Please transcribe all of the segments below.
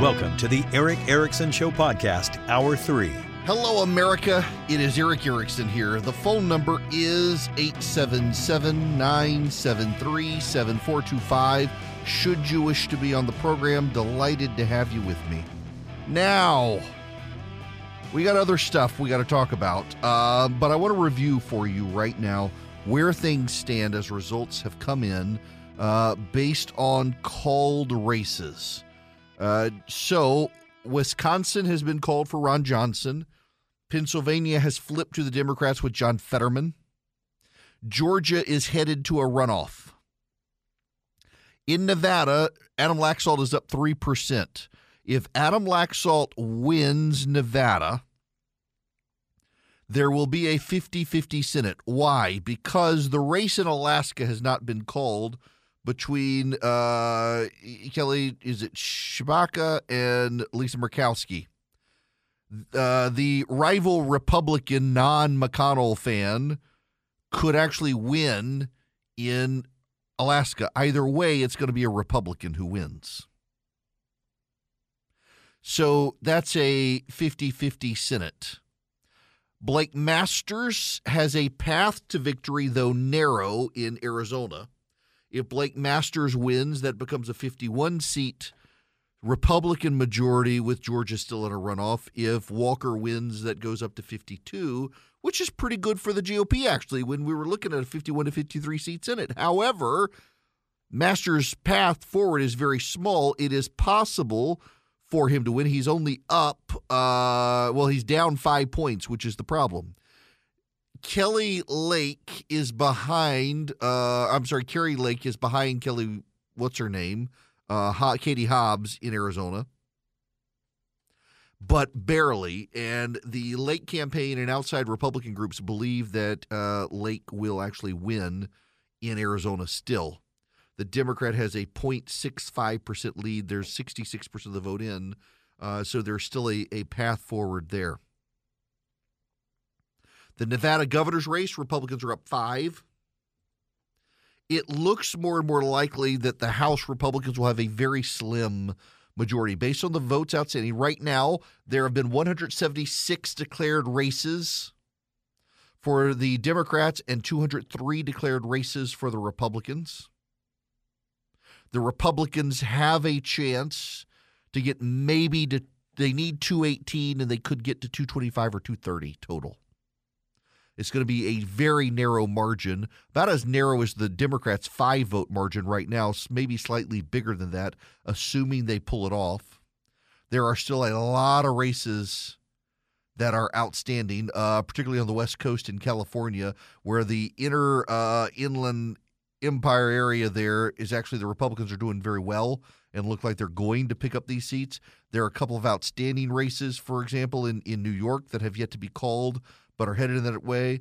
Welcome to the Eric Erickson Show Podcast, Hour 3. Hello, America. It is Eric Erickson here. The phone number is 877-973-7425. Should you wish to be on the program, delighted to have you with me. Now, we got other stuff we got to talk about, but I want to review for you right now where things stand as results have come in based on called races. So Wisconsin has been called for Ron Johnson. Pennsylvania has flipped to the Democrats with John Fetterman. Georgia is headed to a runoff. In Nevada, Adam Laxalt is up 3%. If Adam Laxalt wins Nevada, there will be a 50-50 Senate. Why? Because the race in Alaska has not been called between Kelly, is it Tshibaka, and Lisa Murkowski. The rival Republican non-McConnell fan could actually win in Alaska. Either way, it's going to be a Republican who wins. So that's a 50-50 Senate. Blake Masters has a path to victory, though narrow, in Arizona. If Blake Masters wins, that becomes a 51-seat Republican majority with Georgia still in a runoff. If Walker wins, that goes up to 52, which is pretty good for the GOP, actually, when we were looking at a 51 to 53-seat Senate. However, Masters' path forward is very small. It is possible for him to win. He's only up, he's down 5 points, which is the problem. Kari Lake is behind Kelly, Katie Hobbs in Arizona, but barely. And the Lake campaign and outside Republican groups believe that Lake will actually win in Arizona still. The Democrat has a 0.65% lead. There's 66% of the vote in, so there's still a path forward there. The Nevada governor's race, Republicans are up 5. It looks more and more likely that the House Republicans will have a very slim majority. Based on the votes outstanding, right now there have been 176 declared races for the Democrats and 203 declared races for the Republicans. The Republicans have a chance to get they need 218 and they could get to 225 or 230 total. It's going to be a very narrow margin, about as narrow as the Democrats' 5-vote margin right now, maybe slightly bigger than that, assuming they pull it off. There are still a lot of races that are outstanding, particularly on the West Coast in California, where the inland Empire area there is actually the Republicans are doing very well and look like they're going to pick up these seats. There are a couple of outstanding races, for example, in New York that have yet to be called but are headed in that way.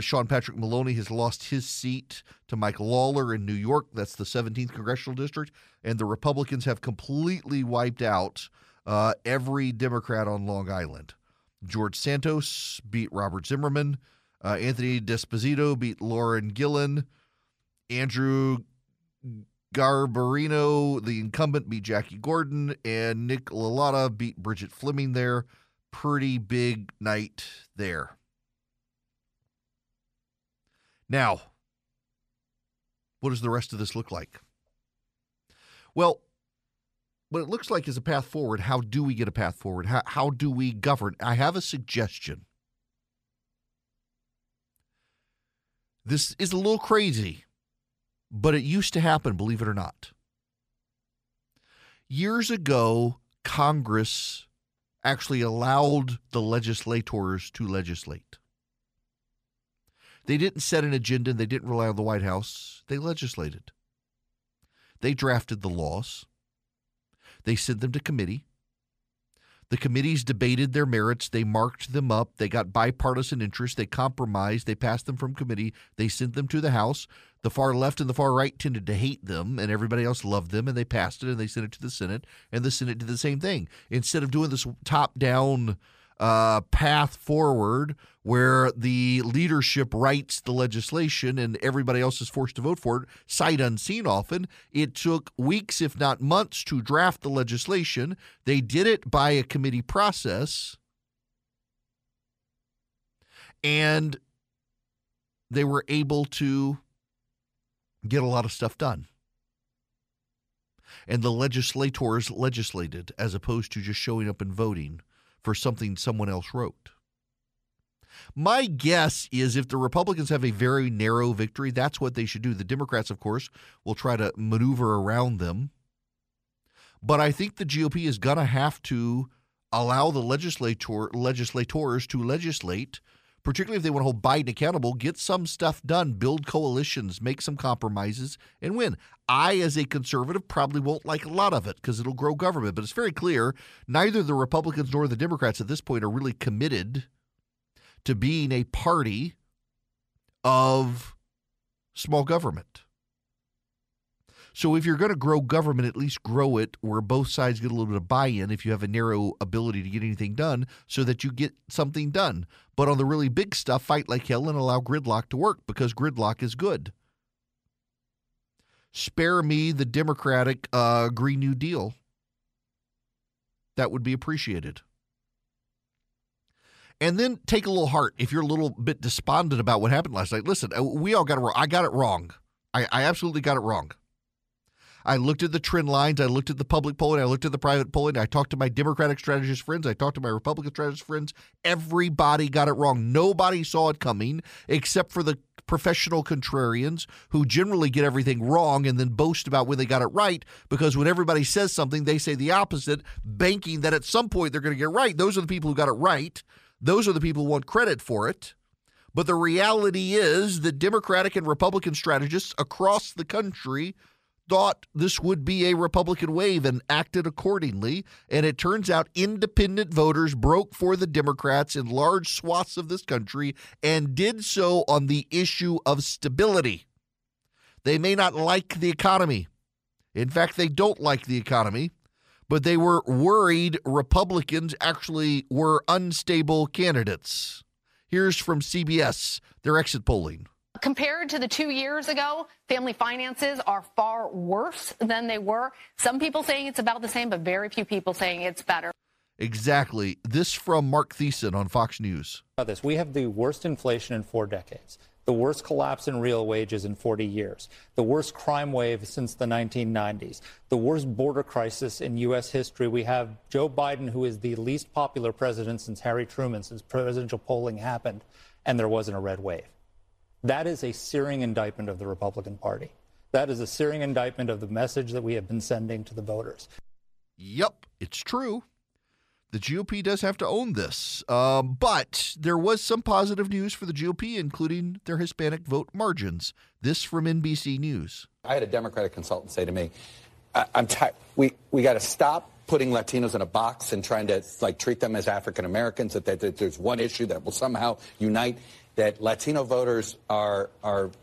Sean Patrick Maloney has lost his seat to Mike Lawler in New York. That's the 17th Congressional District. And the Republicans have completely wiped out every Democrat on Long Island. George Santos beat Robert Zimmerman. Anthony D'Esposito beat Lauren Gillen. Andrew Garbarino, the incumbent, beat Jackie Gordon, and Nick LaLota beat Bridget Fleming there. Pretty big night there. Now, what does the rest of this look like? Well, what it looks like is a path forward. How do we get a path forward? How do we govern? I have a suggestion. This is a little crazy, but it used to happen, believe it or not. Years ago, Congress actually allowed the legislators to legislate. They didn't set an agenda. They didn't rely on the White House. They legislated. They drafted the laws. They sent them to committee. The committees debated their merits. They marked them up. They got bipartisan interest. They compromised. They passed them from committee. They sent them to the House. The far left and the far right tended to hate them, and everybody else loved them, and they passed it, and they sent it to the Senate, and the Senate did the same thing. Instead of doing this top-down path forward where the leadership writes the legislation and everybody else is forced to vote for it, sight unseen often. It took weeks, if not months, to draft the legislation. They did it by a committee process, and they were able to get a lot of stuff done. And the legislators legislated as opposed to just showing up and voting for something someone else wrote. My guess is if the Republicans have a very narrow victory, that's what they should do. The Democrats, of course, will try to maneuver around them. But I think the GOP is going to have to allow the legislators to legislate, particularly if they want to hold Biden accountable, get some stuff done, build coalitions, make some compromises, and win. I, as a conservative, probably won't like a lot of it because it'll grow government. But it's very clear neither the Republicans nor the Democrats at this point are really committed to being a party of small government. So if you're going to grow government, at least grow it where both sides get a little bit of buy-in if you have a narrow ability to get anything done so that you get something done. But on the really big stuff, fight like hell and allow gridlock to work because gridlock is good. Spare me the Democratic Green New Deal. That would be appreciated. And then take a little heart if you're a little bit despondent about what happened last night. Listen, we all got it wrong. I got it wrong. I absolutely got it wrong. I looked at the trend lines. I looked at the public polling. I looked at the private polling. I talked to my Democratic strategist friends. I talked to my Republican strategist friends. Everybody got it wrong. Nobody saw it coming except for the professional contrarians who generally get everything wrong and then boast about when they got it right because when everybody says something, they say the opposite, banking that at some point they're going to get it right. Those are the people who got it right. Those are the people who want credit for it. But the reality is the Democratic and Republican strategists across the country thought this would be a Republican wave and acted accordingly. And it turns out independent voters broke for the Democrats in large swaths of this country and did so on the issue of stability. They may not like the economy. In fact, they don't like the economy, but they were worried Republicans actually were unstable candidates. Here's from CBS, their exit polling. Compared to the 2 years ago, family finances are far worse than they were. Some people saying it's about the same, but very few people saying it's better. Exactly. This from Mark Thiessen on Fox News. We have the worst inflation in 4 decades, the worst collapse in real wages in 40 years, the worst crime wave since the 1990s, the worst border crisis in U.S. history. We have Joe Biden, who is the least popular president since Harry Truman, since presidential polling happened, and there wasn't a red wave. That is a searing indictment of the Republican Party. That is a searing indictment of the message that we have been sending to the voters. Yep, it's true. The GOP does have to own this. But there was some positive news for the GOP, including their Hispanic vote margins. This from NBC News. I had a Democratic consultant say to me, I'm tired. We got to stop putting Latinos in a box and trying to treat them as African Americans, that there's one issue that will somehow unite. That Latino voters are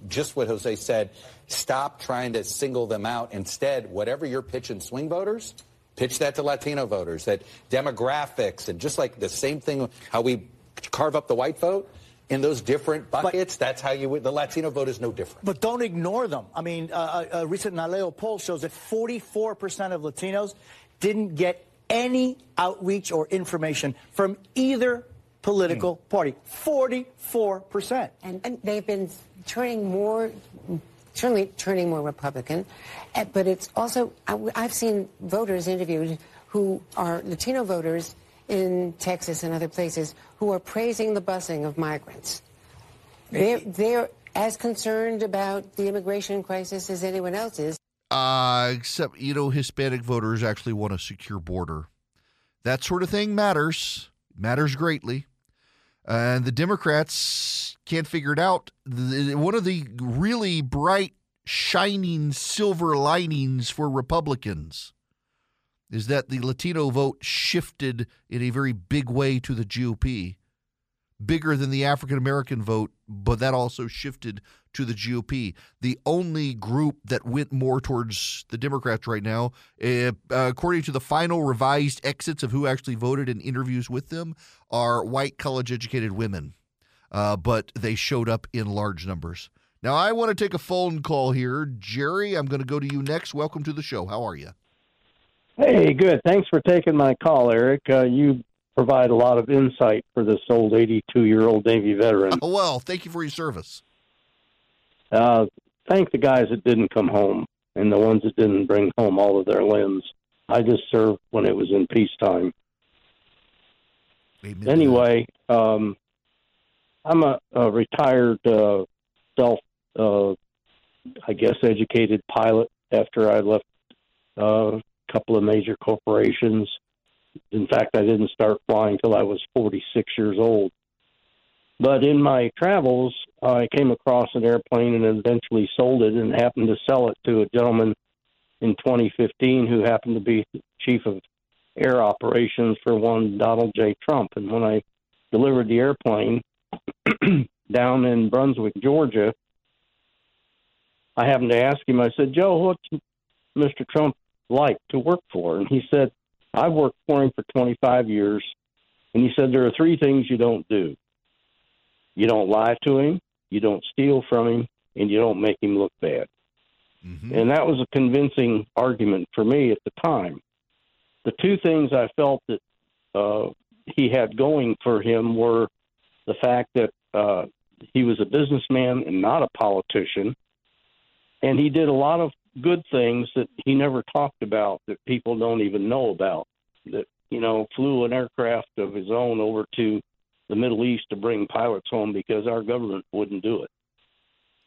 just what Jose said. Stop trying to single them out. Instead, whatever you're pitching swing voters, pitch that to Latino voters. That demographics and just like the same thing, how we carve up the white vote in those different buckets. That's how you would. The Latino vote is no different. But don't ignore them. I mean, a recent Naleo poll shows that 44% of Latinos didn't get any outreach or information from either political party, 44%. And they've been turning more Republican. But it's also, I've seen voters interviewed who are Latino voters in Texas and other places who are praising the busing of migrants. They're as concerned about the immigration crisis as anyone else is. Except, Hispanic voters actually want a secure border. That sort of thing matters greatly. And the Democrats can't figure it out. One of the really bright, shining silver linings for Republicans is that the Latino vote shifted in a very big way to the GOP. bigger than the African-American vote, but that also shifted to the GOP. The only group that went more towards the Democrats right now, according to the final revised exits of who actually voted and interviews with them, are white college-educated women, but they showed up in large numbers. Now, I want to take a phone call here. Jerry, I'm going to go to you next. Welcome to the show. How are you? Hey, good. Thanks for taking my call, Eric. You provide a lot of insight for this old 82-year-old Navy veteran. Oh, well, thank you for your service. Thank the guys that didn't come home and the ones that didn't bring home all of their limbs. I just served when it was in peacetime. Amen. Anyway, I'm a retired educated pilot after I left a couple of major corporations. In fact, I didn't start flying till I was 46 years old. But in my travels, I came across an airplane and eventually sold it and happened to sell it to a gentleman in 2015 who happened to be chief of air operations for one Donald J. Trump. And when I delivered the airplane down in Brunswick, Georgia, I happened to ask him, I said, Joe, what's Mr. Trump like to work for? And he said, I've worked for him for 25 years. And he said, there are three things you don't do. You don't lie to him, you don't steal from him, and you don't make him look bad. Mm-hmm. And that was a convincing argument for me at the time. The two things I felt that he had going for him were the fact that he was a businessman and not a politician, and he did a lot of good things that he never talked about that people don't even know about, that, you know, flew an aircraft of his own over to the Middle East to bring pilots home because our government wouldn't do it,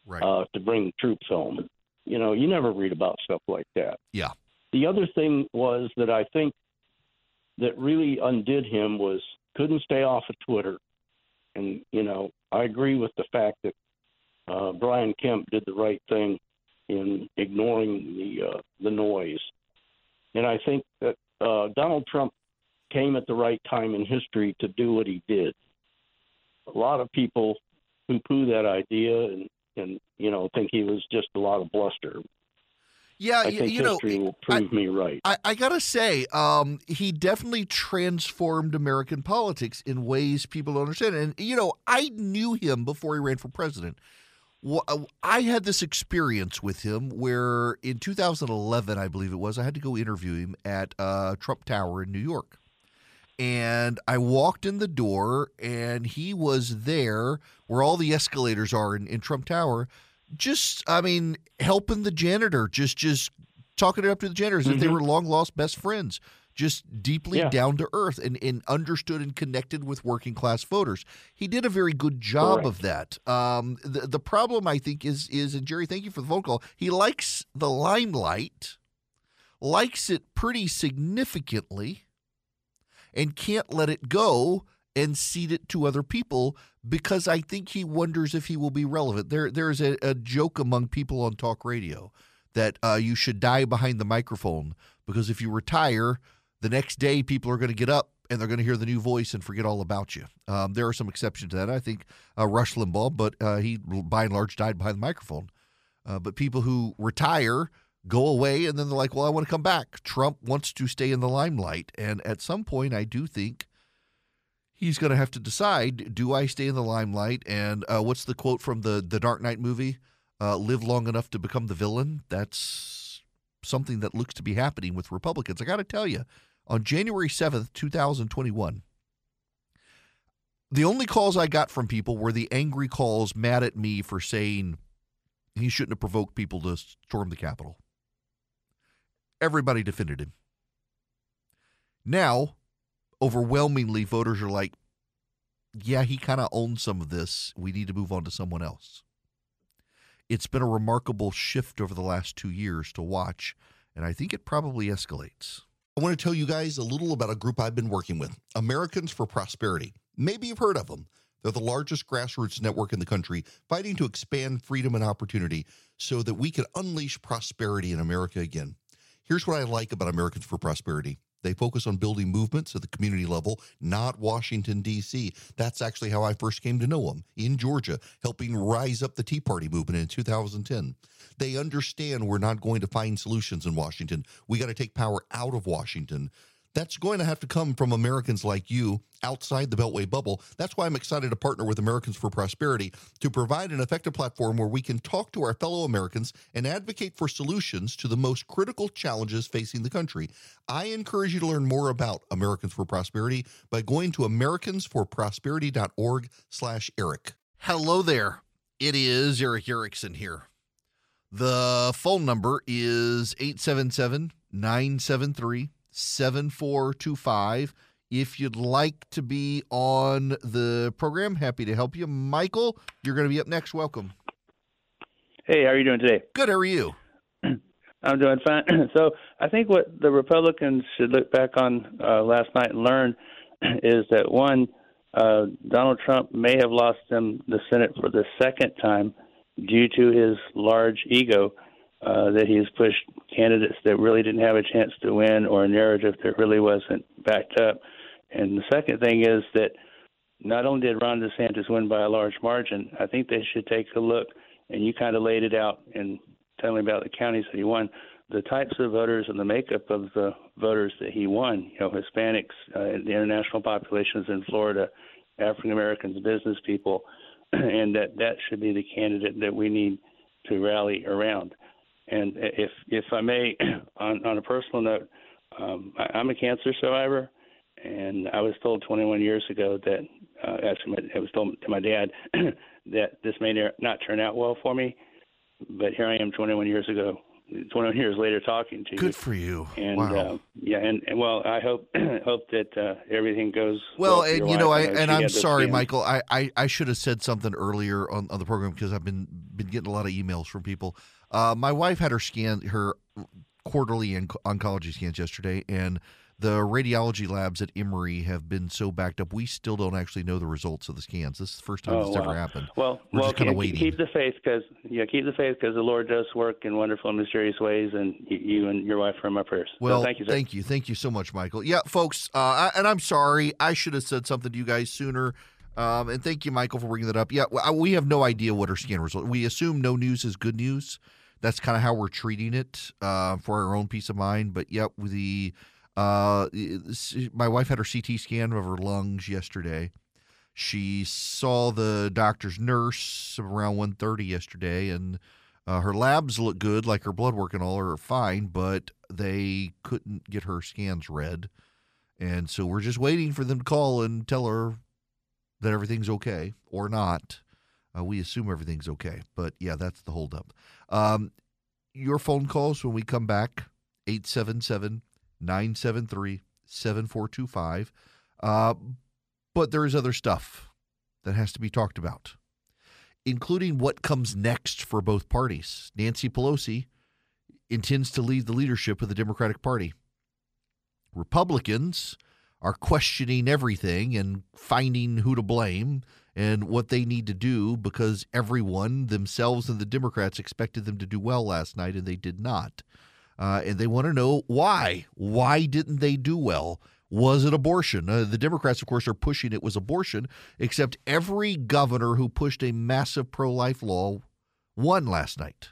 right? To bring troops home. You know, you never read about stuff like that. Yeah. The other thing was that I think that really undid him was couldn't stay off of Twitter. And, you know, I agree with the fact that Brian Kemp did the right thing in ignoring the noise. And I think that Donald Trump came at the right time in history to do what he did. A lot of people poo-poo that idea and you know, think he was just a lot of bluster. Yeah, I think history will prove me right. I got to say, he definitely transformed American politics in ways people don't understand. And, you know, I knew him before he ran for president. I had this experience with him where in 2011, I believe it was, I had to go interview him at Trump Tower in New York. And I walked in the door, and he was there where all the escalators are in Trump Tower, just, I mean, helping the janitor, just talking it up to the janitors. Mm-hmm. If they were long-lost best friends, just deeply down to earth and understood and connected with working-class voters. He did a very good job of that. The problem, I think, is, and Jerry, thank you for the phone call, he likes the limelight, likes it pretty significantly, and can't let it go and cede it to other people because I think he wonders if he will be relevant. There's a joke among people on talk radio that you should die behind the microphone because if you retire, the next day people are going to get up and they're going to hear the new voice and forget all about you. There are some exceptions to that. I think Rush Limbaugh, but he by and large died behind the microphone. But people who retire go away, and then they're like, well, I want to come back. Trump wants to stay in the limelight. And at some point, I do think he's going to have to decide, do I stay in the limelight? And what's the quote from the Dark Knight movie? Live long enough to become the villain. That's something that looks to be happening with Republicans. I got to tell you, on January 7th, 2021, the only calls I got from people were the angry calls mad at me for saying he shouldn't have provoked people to storm the Capitol. Everybody defended him. Now, overwhelmingly, voters are like, yeah, he kind of owns some of this. We need to move on to someone else. It's been a remarkable shift over the last 2 years to watch, and I think it probably escalates. I want to tell you guys a little about a group I've been working with, Americans for Prosperity. Maybe you've heard of them. They're the largest grassroots network in the country, fighting to expand freedom and opportunity so that we can unleash prosperity in America again. Here's what I like about Americans for Prosperity. They focus on building movements at the community level, not Washington, D.C. That's actually how I first came to know them, in Georgia, helping rise up the Tea Party movement in 2010. They understand we're not going to find solutions in Washington. We got to take power out of Washington. That's going to have to come from Americans like you outside the Beltway bubble. That's why I'm excited to partner with Americans for Prosperity to provide an effective platform where we can talk to our fellow Americans and advocate for solutions to the most critical challenges facing the country. I encourage you to learn more about Americans for Prosperity by going to americansforprosperity.org/Eric. Hello there. It is Eric Erickson here. The phone number is 877-973-7425. If you'd like to be on the program, happy to help you. Michael, you're going to be up next. Welcome. Hey, how are you doing today? Good. How are you? I'm doing fine. So I think what the Republicans should look back on last night and learn is that, one, Donald Trump may have lost them the Senate for the second time due to his large ego. That he's pushed candidates that really didn't have a chance to win or a narrative that really wasn't backed up. And the second thing is that not only did Ron DeSantis win by a large margin, I think they should take a look, and you kind of laid it out in telling about the counties that he won, the types of voters and the makeup of the voters that he won, you know, Hispanics, the international populations in Florida, African Americans, business people, and that should be the candidate that we need to rally around. And if I may, on a personal note, I'm a cancer survivor, and I was told 21 years ago that I was told to my dad that this may not turn out well for me, but here I am 21 years later talking to you. Good for you. And, wow. Yeah, and well, I hope that everything goes well for your life. I'm sorry, Michael. I should have said something earlier on the program because I've been getting a lot of emails from people. My wife had her quarterly oncology scans yesterday, and the radiology labs at Emory have been so backed up, we still don't actually know the results of the scans. This is the first time it's ever happened. We're just kind of waiting. Keep the faith because the Lord does work in wonderful and mysterious ways, and you and your wife are in my prayers. Well, so thank you, sir. Thank you so much, Michael. Yeah, folks, and I'm sorry. I should have said something to you guys sooner. And thank you, Michael, for bringing that up. Yeah, we have no idea what our scan results. We assume no news is good news. That's kind of how we're treating it for our own peace of mind. But yeah, my wife had her CT scan of her lungs yesterday. She saw the doctor's nurse around 1:30 yesterday, and her labs look good, like her blood work and all are fine, but they couldn't get her scans read. And so we're just waiting for them to call and tell her that everything's okay or not. We assume everything's okay, but yeah, that's the holdup. Your phone calls when we come back, 877-973-7425. But there is other stuff that has to be talked about, including what comes next for both parties. Nancy Pelosi intends to lead the leadership of the Democratic Party. Republicans are questioning everything and finding who to blame and what they need to do because everyone, themselves and the Democrats, expected them to do well last night, and they did not. And they want to know why. Why didn't they do well? Was it abortion? The Democrats, of course, are pushing it was abortion, except every governor who pushed a massive pro-life law won last night.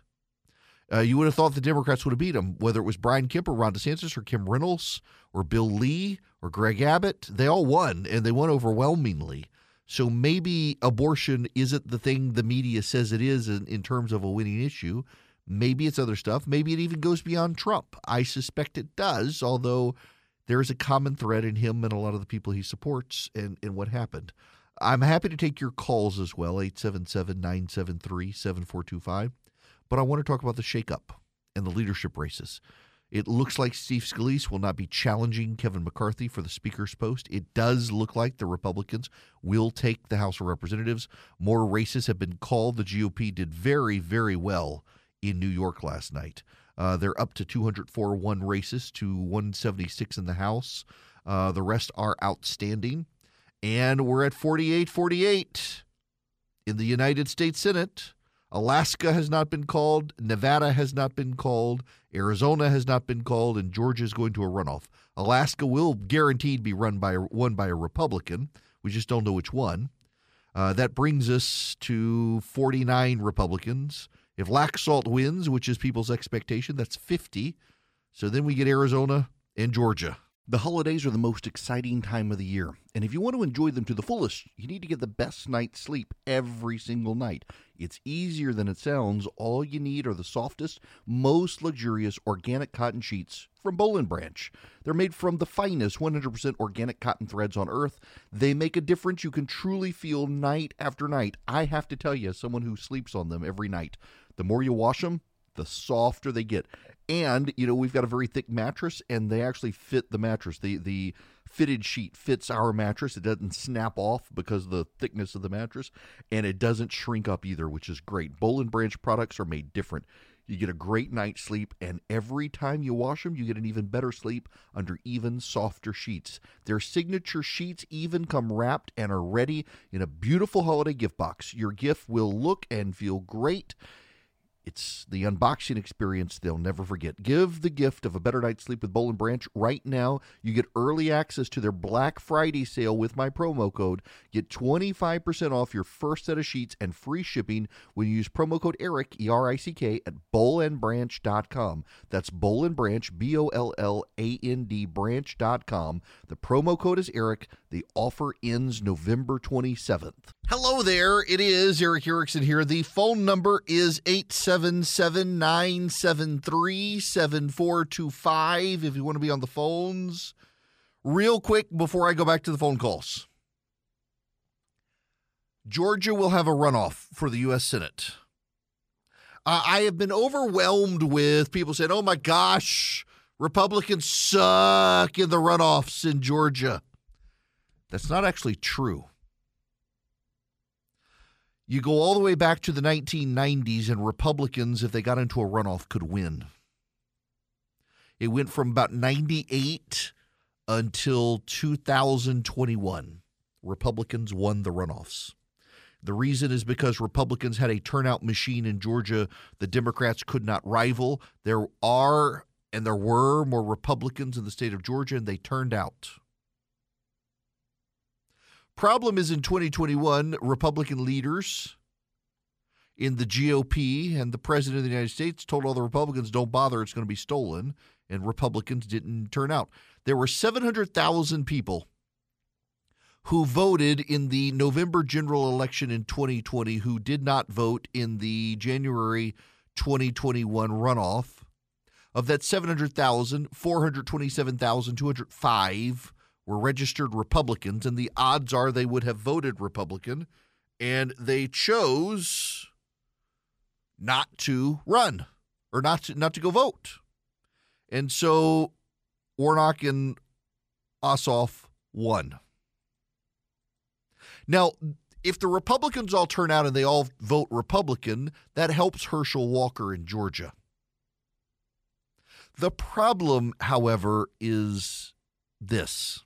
You would have thought the Democrats would have beat them, whether it was Brian Kemp or Ron DeSantis or Kim Reynolds or Bill Lee or Greg Abbott. They all won, and they won overwhelmingly. So maybe abortion isn't the thing the media says it is in terms of a winning issue. Maybe it's other stuff. Maybe it even goes beyond Trump. I suspect it does, although there is a common thread in him and a lot of the people he supports and what happened. I'm happy to take your calls as well, 877-973-7425. But I want to talk about the shakeup and the leadership races. It looks like Steve Scalise will not be challenging Kevin McCarthy for the speaker's post. It does look like the Republicans will take the House of Representatives. More races have been called. The GOP did very, very well in New York last night. They're up to 241 races to 176 in the House. The rest are outstanding. And we're at 48-48 in the United States Senate. Alaska has not been called. Nevada has not been called. Arizona has not been called. And Georgia is going to a runoff. Alaska will guaranteed be won by a Republican. We just don't know which one. That brings us to 49 Republicans. If Laxalt wins, which is people's expectation, that's 50. So then we get Arizona and Georgia. The holidays are the most exciting time of the year, and if you want to enjoy them to the fullest, you need to get the best night's sleep every single night. It's easier than it sounds. All you need are the softest, most luxurious organic cotton sheets from Boll and Branch. They're made from the finest 100% organic cotton threads on earth. They make a difference you can truly feel night after night. I have to tell you, as someone who sleeps on them every night, the more you wash them, the softer they get. And, you know, we've got a very thick mattress, and they actually fit the mattress. The fitted sheet fits our mattress. It doesn't snap off because of the thickness of the mattress, and it doesn't shrink up either, which is great. Boll and Branch products are made different. You get a great night's sleep, and every time you wash them, you get an even better sleep under even softer sheets. Their signature sheets even come wrapped and are ready in a beautiful holiday gift box. Your gift will look and feel great. It's the unboxing experience they'll never forget. Give the gift of a better night's sleep with Boll & Branch. Right now, you get early access to their Black Friday sale with my promo code. Get 25% off your first set of sheets and free shipping when you use promo code ERIC, E-R-I-C-K, at bollandbranch.com. That's Boll & Branch, B-O-L-L-A-N-D, branch.com. The promo code is ERIC. The offer ends November 27th. Hello there. It is Eric Erickson here. The phone number is 877-973-7425 if you want to be on the phones. Real quick before I go back to the phone calls. Georgia will have a runoff for the U.S. Senate. I have been overwhelmed with people saying, oh my gosh, Republicans suck in the runoffs in Georgia. That's not actually true. You go all the way back to the 1990s, and Republicans, if they got into a runoff, could win. It went from about 98 until 2021. Republicans won the runoffs. The reason is because Republicans had a turnout machine in Georgia the Democrats could not rival. There are and there were more Republicans in the state of Georgia, and they turned out. Problem is, in 2021, Republican leaders in the GOP and the president of the United States told all the Republicans, don't bother, it's going to be stolen, and Republicans didn't turn out. There were 700,000 people who voted in the November general election in 2020 who did not vote in the January 2021 runoff. Of that 700,000, 427,205 were registered Republicans, and the odds are they would have voted Republican, and they chose not to run or not to go vote. And so Warnock and Ossoff won. Now, if the Republicans all turn out and they all vote Republican, that helps Herschel Walker in Georgia. The problem, however, is this.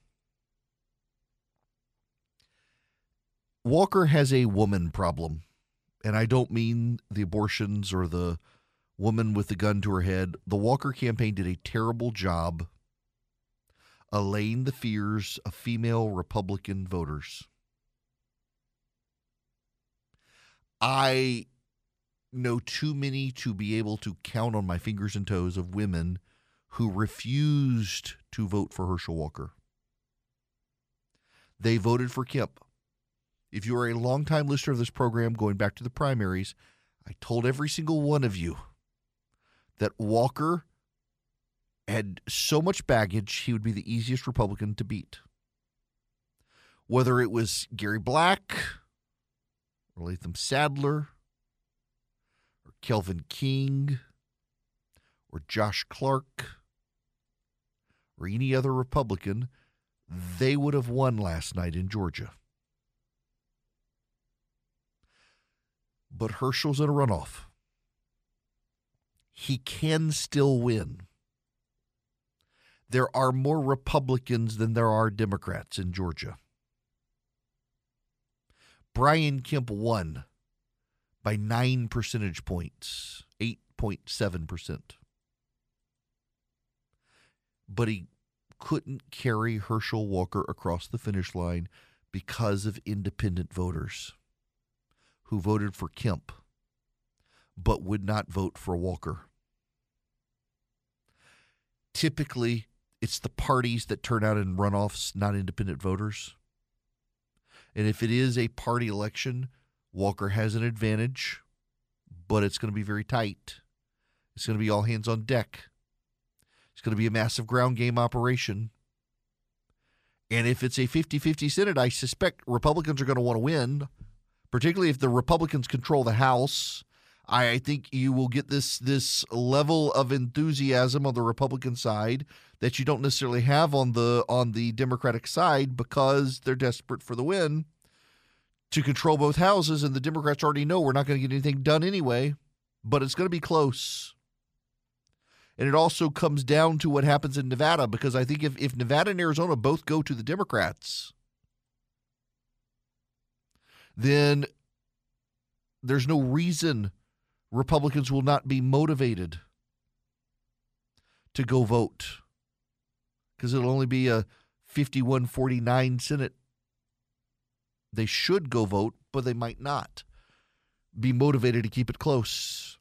Walker has a woman problem, and I don't mean the abortions or the woman with the gun to her head. The Walker campaign did a terrible job allaying the fears of female Republican voters. I know too many to be able to count on my fingers and toes of women who refused to vote for Herschel Walker. They voted for Kemp. If you are a longtime listener of this program, going back to the primaries, I told every single one of you that Walker had so much baggage, he would be the easiest Republican to beat. Whether it was Gary Black, or Latham Sadler, or Kelvin King, or Josh Clark, or any other Republican, they would have won last night in Georgia. But Herschel's in a runoff. He can still win. There are more Republicans than there are Democrats in Georgia. Brian Kemp won by 9 percentage points, 8.7%. But he couldn't carry Herschel Walker across the finish line because of independent voters who voted for Kemp but would not vote for Walker. Typically, it's the parties that turn out in runoffs, not independent voters. And if it is a party election, Walker has an advantage, but it's going to be very tight. It's going to be all hands on deck. It's going to be a massive ground game operation. And if it's a 50-50 Senate, I suspect Republicans are going to want to win, particularly if the Republicans control the House. I think you will get this level of enthusiasm on the Republican side that you don't necessarily have on the Democratic side because they're desperate for the win to control both houses, and the Democrats already know we're not going to get anything done anyway, but it's going to be close. And it also comes down to what happens in Nevada, because I think if Nevada and Arizona both go to the Democrats, then there's no reason Republicans will not be motivated to go vote, because it'll only be a 51-49 Senate. They should go vote, but they might not be motivated to keep it close.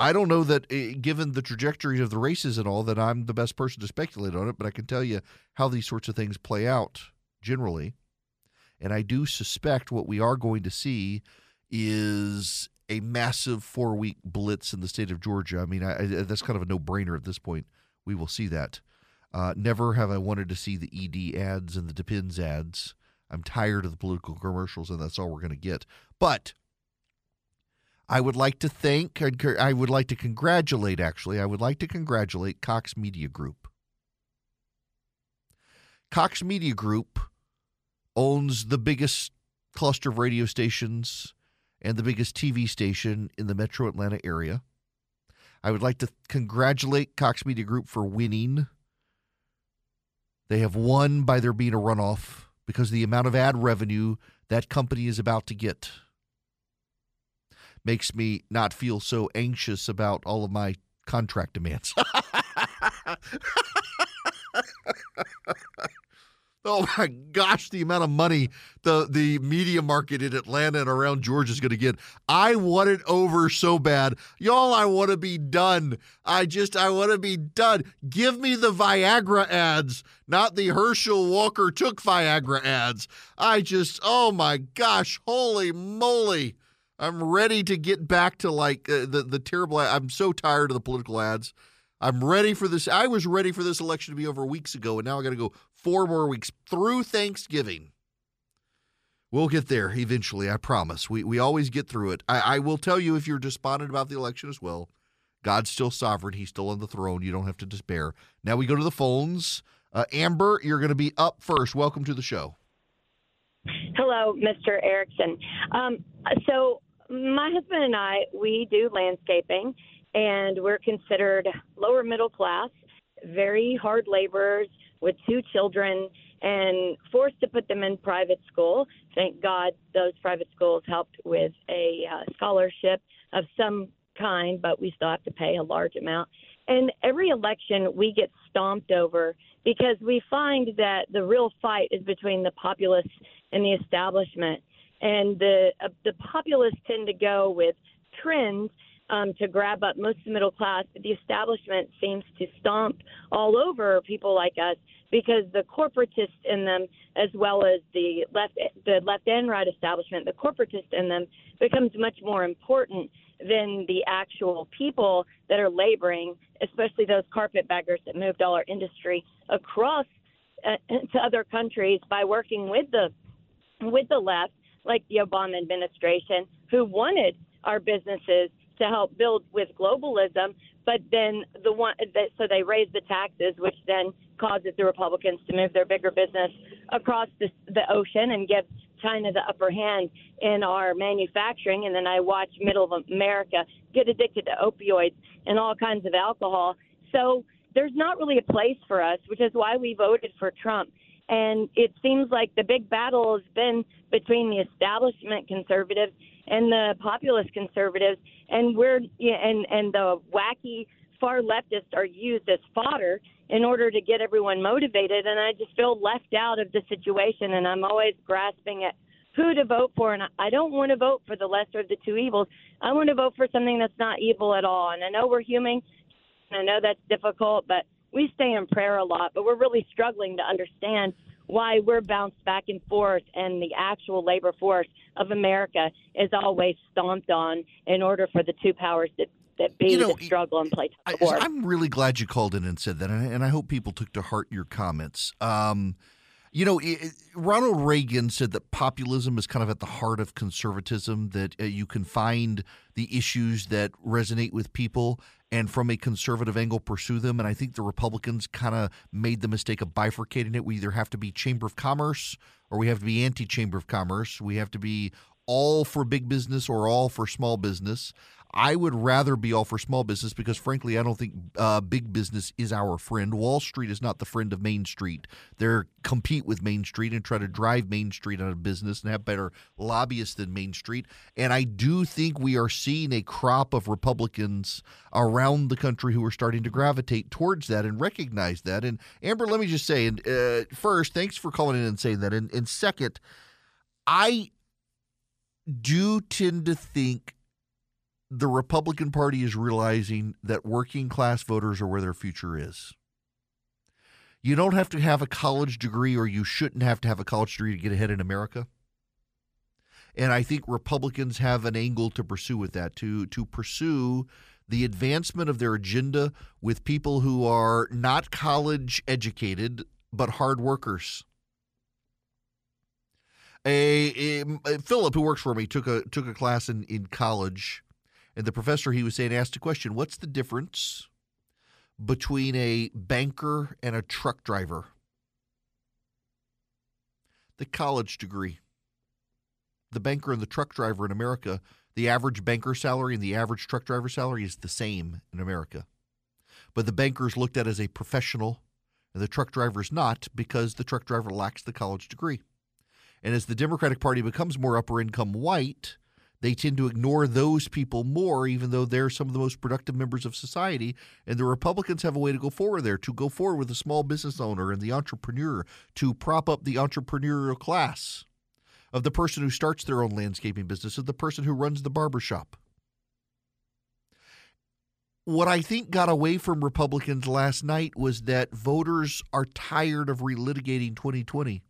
I don't know that, given the trajectories of the races and all, that I'm the best person to speculate on it, but I can tell you how these sorts of things play out generally. And I do suspect what we are going to see is a massive 4-week blitz in the state of Georgia. I mean, that's kind of a no-brainer at this point. We will see that. Never have I wanted to see the ED ads and the Depends ads. I'm tired of the political commercials, and that's all we're going to get. But I would like to congratulate Cox Media Group. Cox Media Group owns the biggest cluster of radio stations and the biggest TV station in the metro Atlanta area. I would like to congratulate Cox Media Group for winning. They have won by there being a runoff because of the amount of ad revenue that company is about to get. Makes me not feel so anxious about all of my contract demands. Oh my gosh, the amount of money the media market in Atlanta and around Georgia is going to get. I want it over so bad. Y'all, I want to be done. I want to be done. Give me the Viagra ads, not the Herschel Walker took Viagra ads. Oh my gosh, holy moly. I'm ready to get back to the terrible. I'm so tired of the political ads. I'm ready for this. I was ready for this election to be over weeks ago, and now I got to go 4 more weeks through Thanksgiving. We'll get there eventually, I promise. We always get through it. I will tell you, if you're despondent about the election as well, God's still sovereign. He's still on the throne. You don't have to despair. Now we go to the phones. Amber, you're going to be up first. Welcome to the show. Hello, Mr. Erickson. So my husband and I, we do landscaping, and we're considered lower middle class, very hard laborers with 2 children, and forced to put them in private school. Thank God those private schools helped with a scholarship of some kind, but we still have to pay a large amount. And every election we get stomped over because we find that the real fight is between the populace and the establishment. And the populists tend to go with trends to grab up most of the middle class, but the establishment seems to stomp all over people like us because the corporatists in them, as well as the left and right establishment, the corporatist in them becomes much more important than the actual people that are laboring, especially those carpetbaggers that moved all our industry across to other countries by working with the left, like the Obama administration, who wanted our businesses to help build with globalism, but then so they raised the taxes, which then causes the Republicans to move their bigger business across the ocean and give China the upper hand in our manufacturing. And then I watch middle of America get addicted to opioids and all kinds of alcohol. So there's not really a place for us, which is why we voted for Trump. And it seems like the big battle has been between the establishment conservatives and the populist conservatives and the wacky far leftists are used as fodder in order to get everyone motivated. And I just feel left out of the situation, and I'm always grasping at who to vote for. And I don't want to vote for the lesser of the two evils. I want to vote for something that's not evil at all. And I know we're human, and I know that's difficult, but we stay in prayer a lot, but we're really struggling to understand why we're bounced back and forth, and the actual labor force of America is always stomped on in order for the two powers that be to struggle and play tug of war. I'm really glad you called in and said that, and I hope people took to heart your comments. Ronald Reagan said that populism is kind of at the heart of conservatism, that you can find the issues that resonate with people and from a conservative angle pursue them. And I think the Republicans kind of made the mistake of bifurcating it. We either have to be Chamber of Commerce or we have to be anti-Chamber of Commerce. We have to be all for big business or all for small business. I would rather be all for small business because, frankly, I don't think big business is our friend. Wall Street is not the friend of Main Street. They compete with Main Street and try to drive Main Street out of business and have better lobbyists than Main Street. And I do think we are seeing a crop of Republicans around the country who are starting to gravitate towards that and recognize that. And, Amber, let me just say, first, thanks for calling in and saying that. And second, I do tend to think the Republican Party is realizing that working class voters are where their future is. You don't have to have a college degree, or you shouldn't have to have a college degree to get ahead in America. And I think Republicans have an angle to pursue with that, to pursue the advancement of their agenda with people who are not college educated but hard workers. Philip, who works for me, took a class in college, and the professor, he was saying, asked a question: what's the difference between a banker and a truck driver? The college degree. The banker and the truck driver in America, the average banker salary and the average truck driver salary is the same in America. But the banker is looked at as a professional, and the truck driver is not, because the truck driver lacks the college degree. And as the Democratic Party becomes more upper-income white, they tend to ignore those people more, even though they're some of the most productive members of society. And the Republicans have a way to go forward there, to go forward with the small business owner and the entrepreneur, to prop up the entrepreneurial class of the person who starts their own landscaping business, of the person who runs the barbershop. What I think got away from Republicans last night was that voters are tired of relitigating 2020.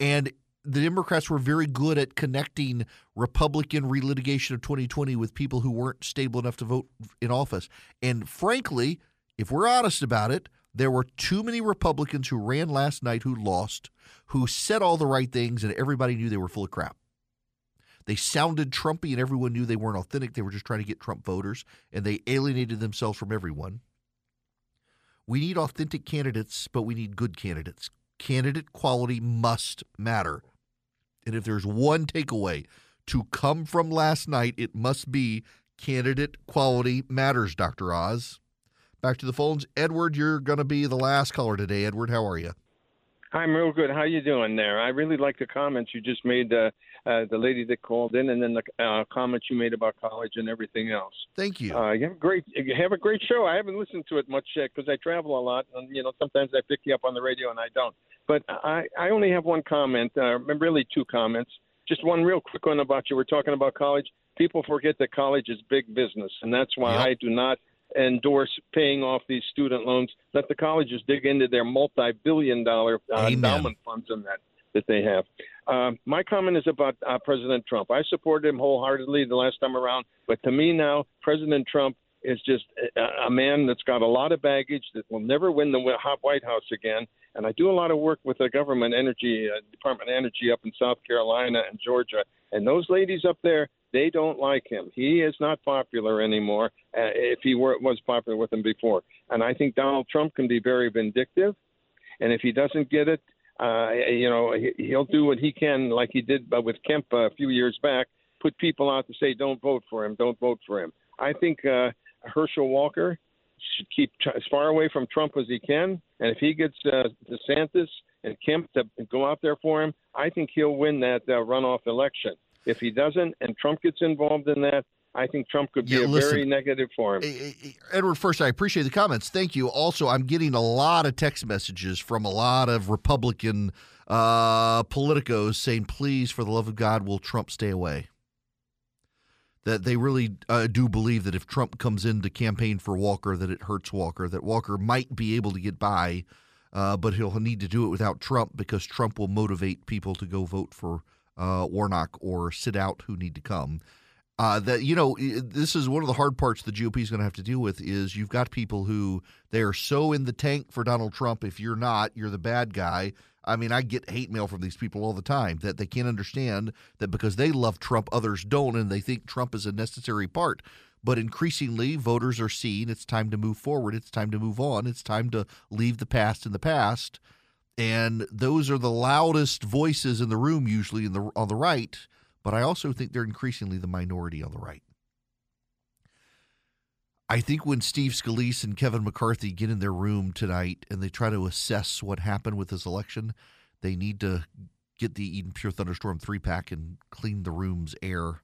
And the Democrats were very good at connecting Republican relitigation of 2020 with people who weren't stable enough to vote in office. And frankly, if we're honest about it, there were too many Republicans who ran last night who lost, who said all the right things, and everybody knew they were full of crap. They sounded Trumpy, and everyone knew they weren't authentic. They were just trying to get Trump voters, and they alienated themselves from everyone. We need authentic candidates, but we need good candidates. Candidate quality must matter. And if there's one takeaway to come from last night, it must be candidate quality matters, Dr. Oz. Back to the phones. Edward, you're going to be the last caller today. Edward, how are you? I'm real good. How you doing there? I really like the comments you just made, the lady that called in, and then the comments you made about college and everything else. Thank you. You have a great show. I haven't listened to it much yet because I travel a lot, and sometimes I pick you up on the radio and I don't. But I only have one comment, really two comments. Just one real quick one about you were talking about college. People forget that college is big business, and that's why I do not endorse paying off these student loans. Let the colleges dig into their multi-billion-dollar endowment funds and that they have. My comment is about President Trump. I supported him wholeheartedly the last time around, but to me now, President Trump is just a man that's got a lot of baggage that will never win the White House again. And I do a lot of work with the government energy, Department of Energy up in South Carolina and Georgia. And those ladies up there, they don't like him. He is not popular anymore, if he was popular with him before. And I think Donald Trump can be very vindictive. And if he doesn't get it, he'll do what he can, like he did with Kemp a few years back, put people out to say, don't vote for him, don't vote for him. I think Herschel Walker should keep as far away from Trump as he can. And if he gets DeSantis and Kemp to go out there for him, I think he'll win that runoff election. If he doesn't and Trump gets involved in that, I think Trump could be very negative for him. Edward, first, I appreciate the comments. Thank you. Also, I'm getting a lot of text messages from a lot of Republican politicos saying, please, for the love of God, will Trump stay away? That they really do believe that if Trump comes in to campaign for Walker, that it hurts Walker, that Walker might be able to get by, but he'll need to do it without Trump because Trump will motivate people to go vote for Warnock or sit out who need to come. That, you know, this is one of the hard parts the GOP is going to have to deal with is you've got people who they are so in the tank for Donald Trump. If you're not, you're the bad guy. I mean, I get hate mail from these people all the time that they can't understand that because they love Trump, others don't, and they think Trump is a necessary part. But increasingly, voters are seeing it's time to move forward. It's time to move on. It's time to leave the past in the past. And those are the loudest voices in the room usually on the right. But I also think they're increasingly the minority on the right. I think when Steve Scalise and Kevin McCarthy get in their room tonight and they try to assess what happened with this election, they need to get the Eden Pure Thunderstorm 3-pack and clean the room's air.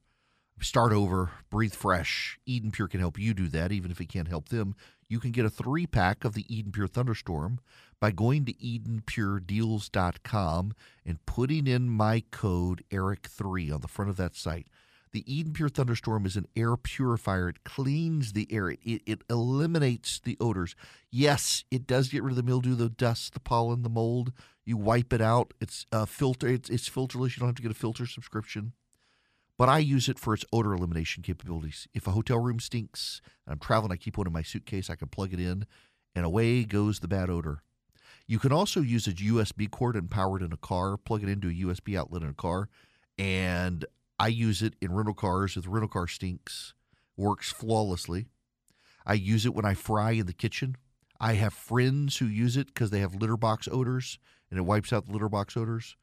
Start over, breathe fresh. Eden Pure can help you do that, even if it can't help them. You can get a 3-pack of the Eden Pure Thunderstorm by going to EdenPureDeals.com and putting in my code ERIC3 on the front of that site. The Eden Pure Thunderstorm is an air purifier. It cleans the air. It eliminates the odors. Yes, it does get rid of the mildew, the dust, the pollen, the mold. You wipe it out. It's filterless. You don't have to get a filter subscription. But I use it for its odor elimination capabilities. If a hotel room stinks and I'm traveling, I keep one in my suitcase, I can plug it in, and away goes the bad odor. You can also use a USB cord and power it in a car, plug it into a USB outlet in a car, and I use it in rental cars. If the rental car stinks, works flawlessly. I use it when I fry in the kitchen. I have friends who use it because they have litter box odors, and it wipes out the litter box odors.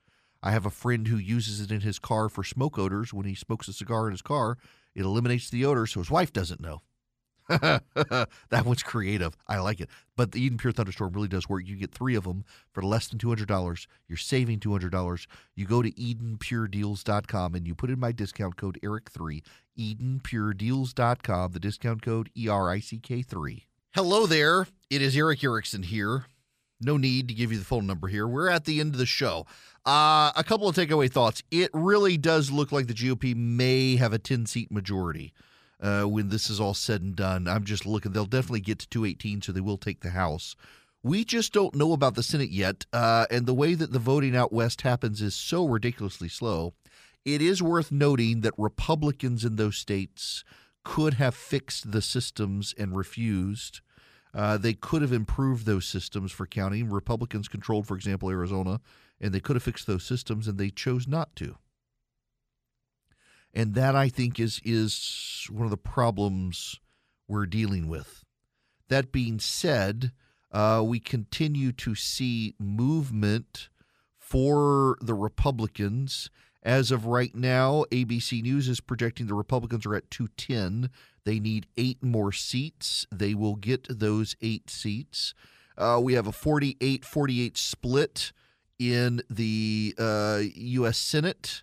I have a friend who uses it in his car for smoke odors. When he smokes a cigar in his car, it eliminates the odor so his wife doesn't know. That one's creative. I like it. But the Eden Pure Thunderstorm really does work. You get 3 of them for less than $200. You're saving $200. You go to EdenPureDeals.com and you put in my discount code ERIC3, EdenPureDeals.com, the discount code ERICK3. Hello there. It is Eric Erickson here. No need to give you the phone number here. We're at the end of the show. A couple of takeaway thoughts. It really does look like the GOP may have a 10-seat majority when this is all said and done. I'm just looking. They'll definitely get to 218, so they will take the House. We just don't know about the Senate yet, and the way that the voting out west happens is so ridiculously slow. It is worth noting that Republicans in those states could have fixed the systems and refused. They could have improved those systems for counting. Republicans controlled, for example, Arizona, and they could have fixed those systems, and they chose not to. And that, I think, is one of the problems we're dealing with. That being said, we continue to see movement for the Republicans. As of right now, ABC News is projecting the Republicans are at 210. They need 8 more seats. They will get those 8 seats. We have a 48-48 split in the U.S. Senate.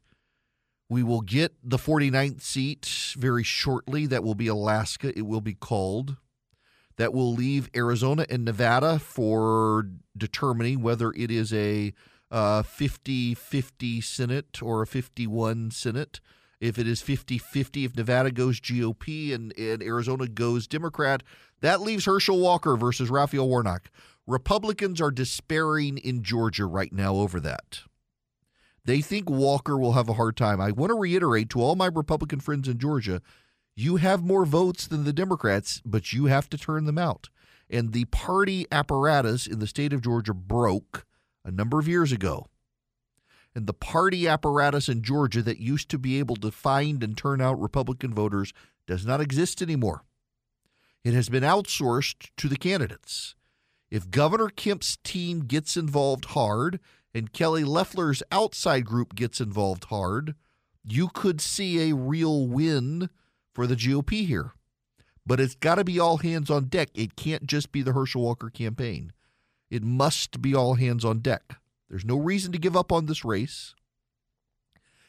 We will get the 49th seat very shortly. That will be Alaska. It will be called. That will leave Arizona and Nevada for determining whether it is a 50-50 Senate or a 51 Senate. If it is 50-50, if Nevada goes GOP and Arizona goes Democrat, that leaves Herschel Walker versus Raphael Warnock. Republicans are despairing in Georgia right now over that. They think Walker will have a hard time. I want to reiterate to all my Republican friends in Georgia, you have more votes than the Democrats, but you have to turn them out. And the party apparatus in the state of Georgia broke a number of years ago. And the party apparatus in Georgia that used to be able to find and turn out Republican voters does not exist anymore. It has been outsourced to the candidates. If Governor Kemp's team gets involved hard and Kelly Loeffler's outside group gets involved hard, you could see a real win for the GOP here. But it's got to be all hands on deck. It can't just be the Herschel Walker campaign. It must be all hands on deck. There's no reason to give up on this race.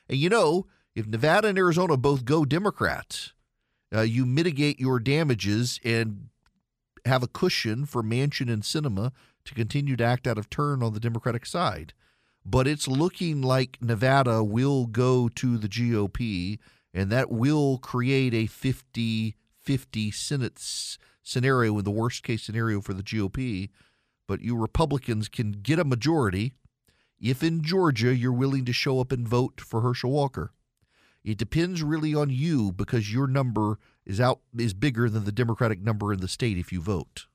And, you know, If Nevada and Arizona both go Democrat, you mitigate your damages and have a cushion for Manchin and Sinema to continue to act out of turn on the Democratic side. But it's looking like Nevada will go to the GOP, and that will create a 50-50 Senate scenario in the worst-case scenario for the GOP. But you Republicans can get a majority if in Georgia you're willing to show up and vote for Herschel Walker. It depends really on you because your number is bigger than the Democratic number in the state if you vote.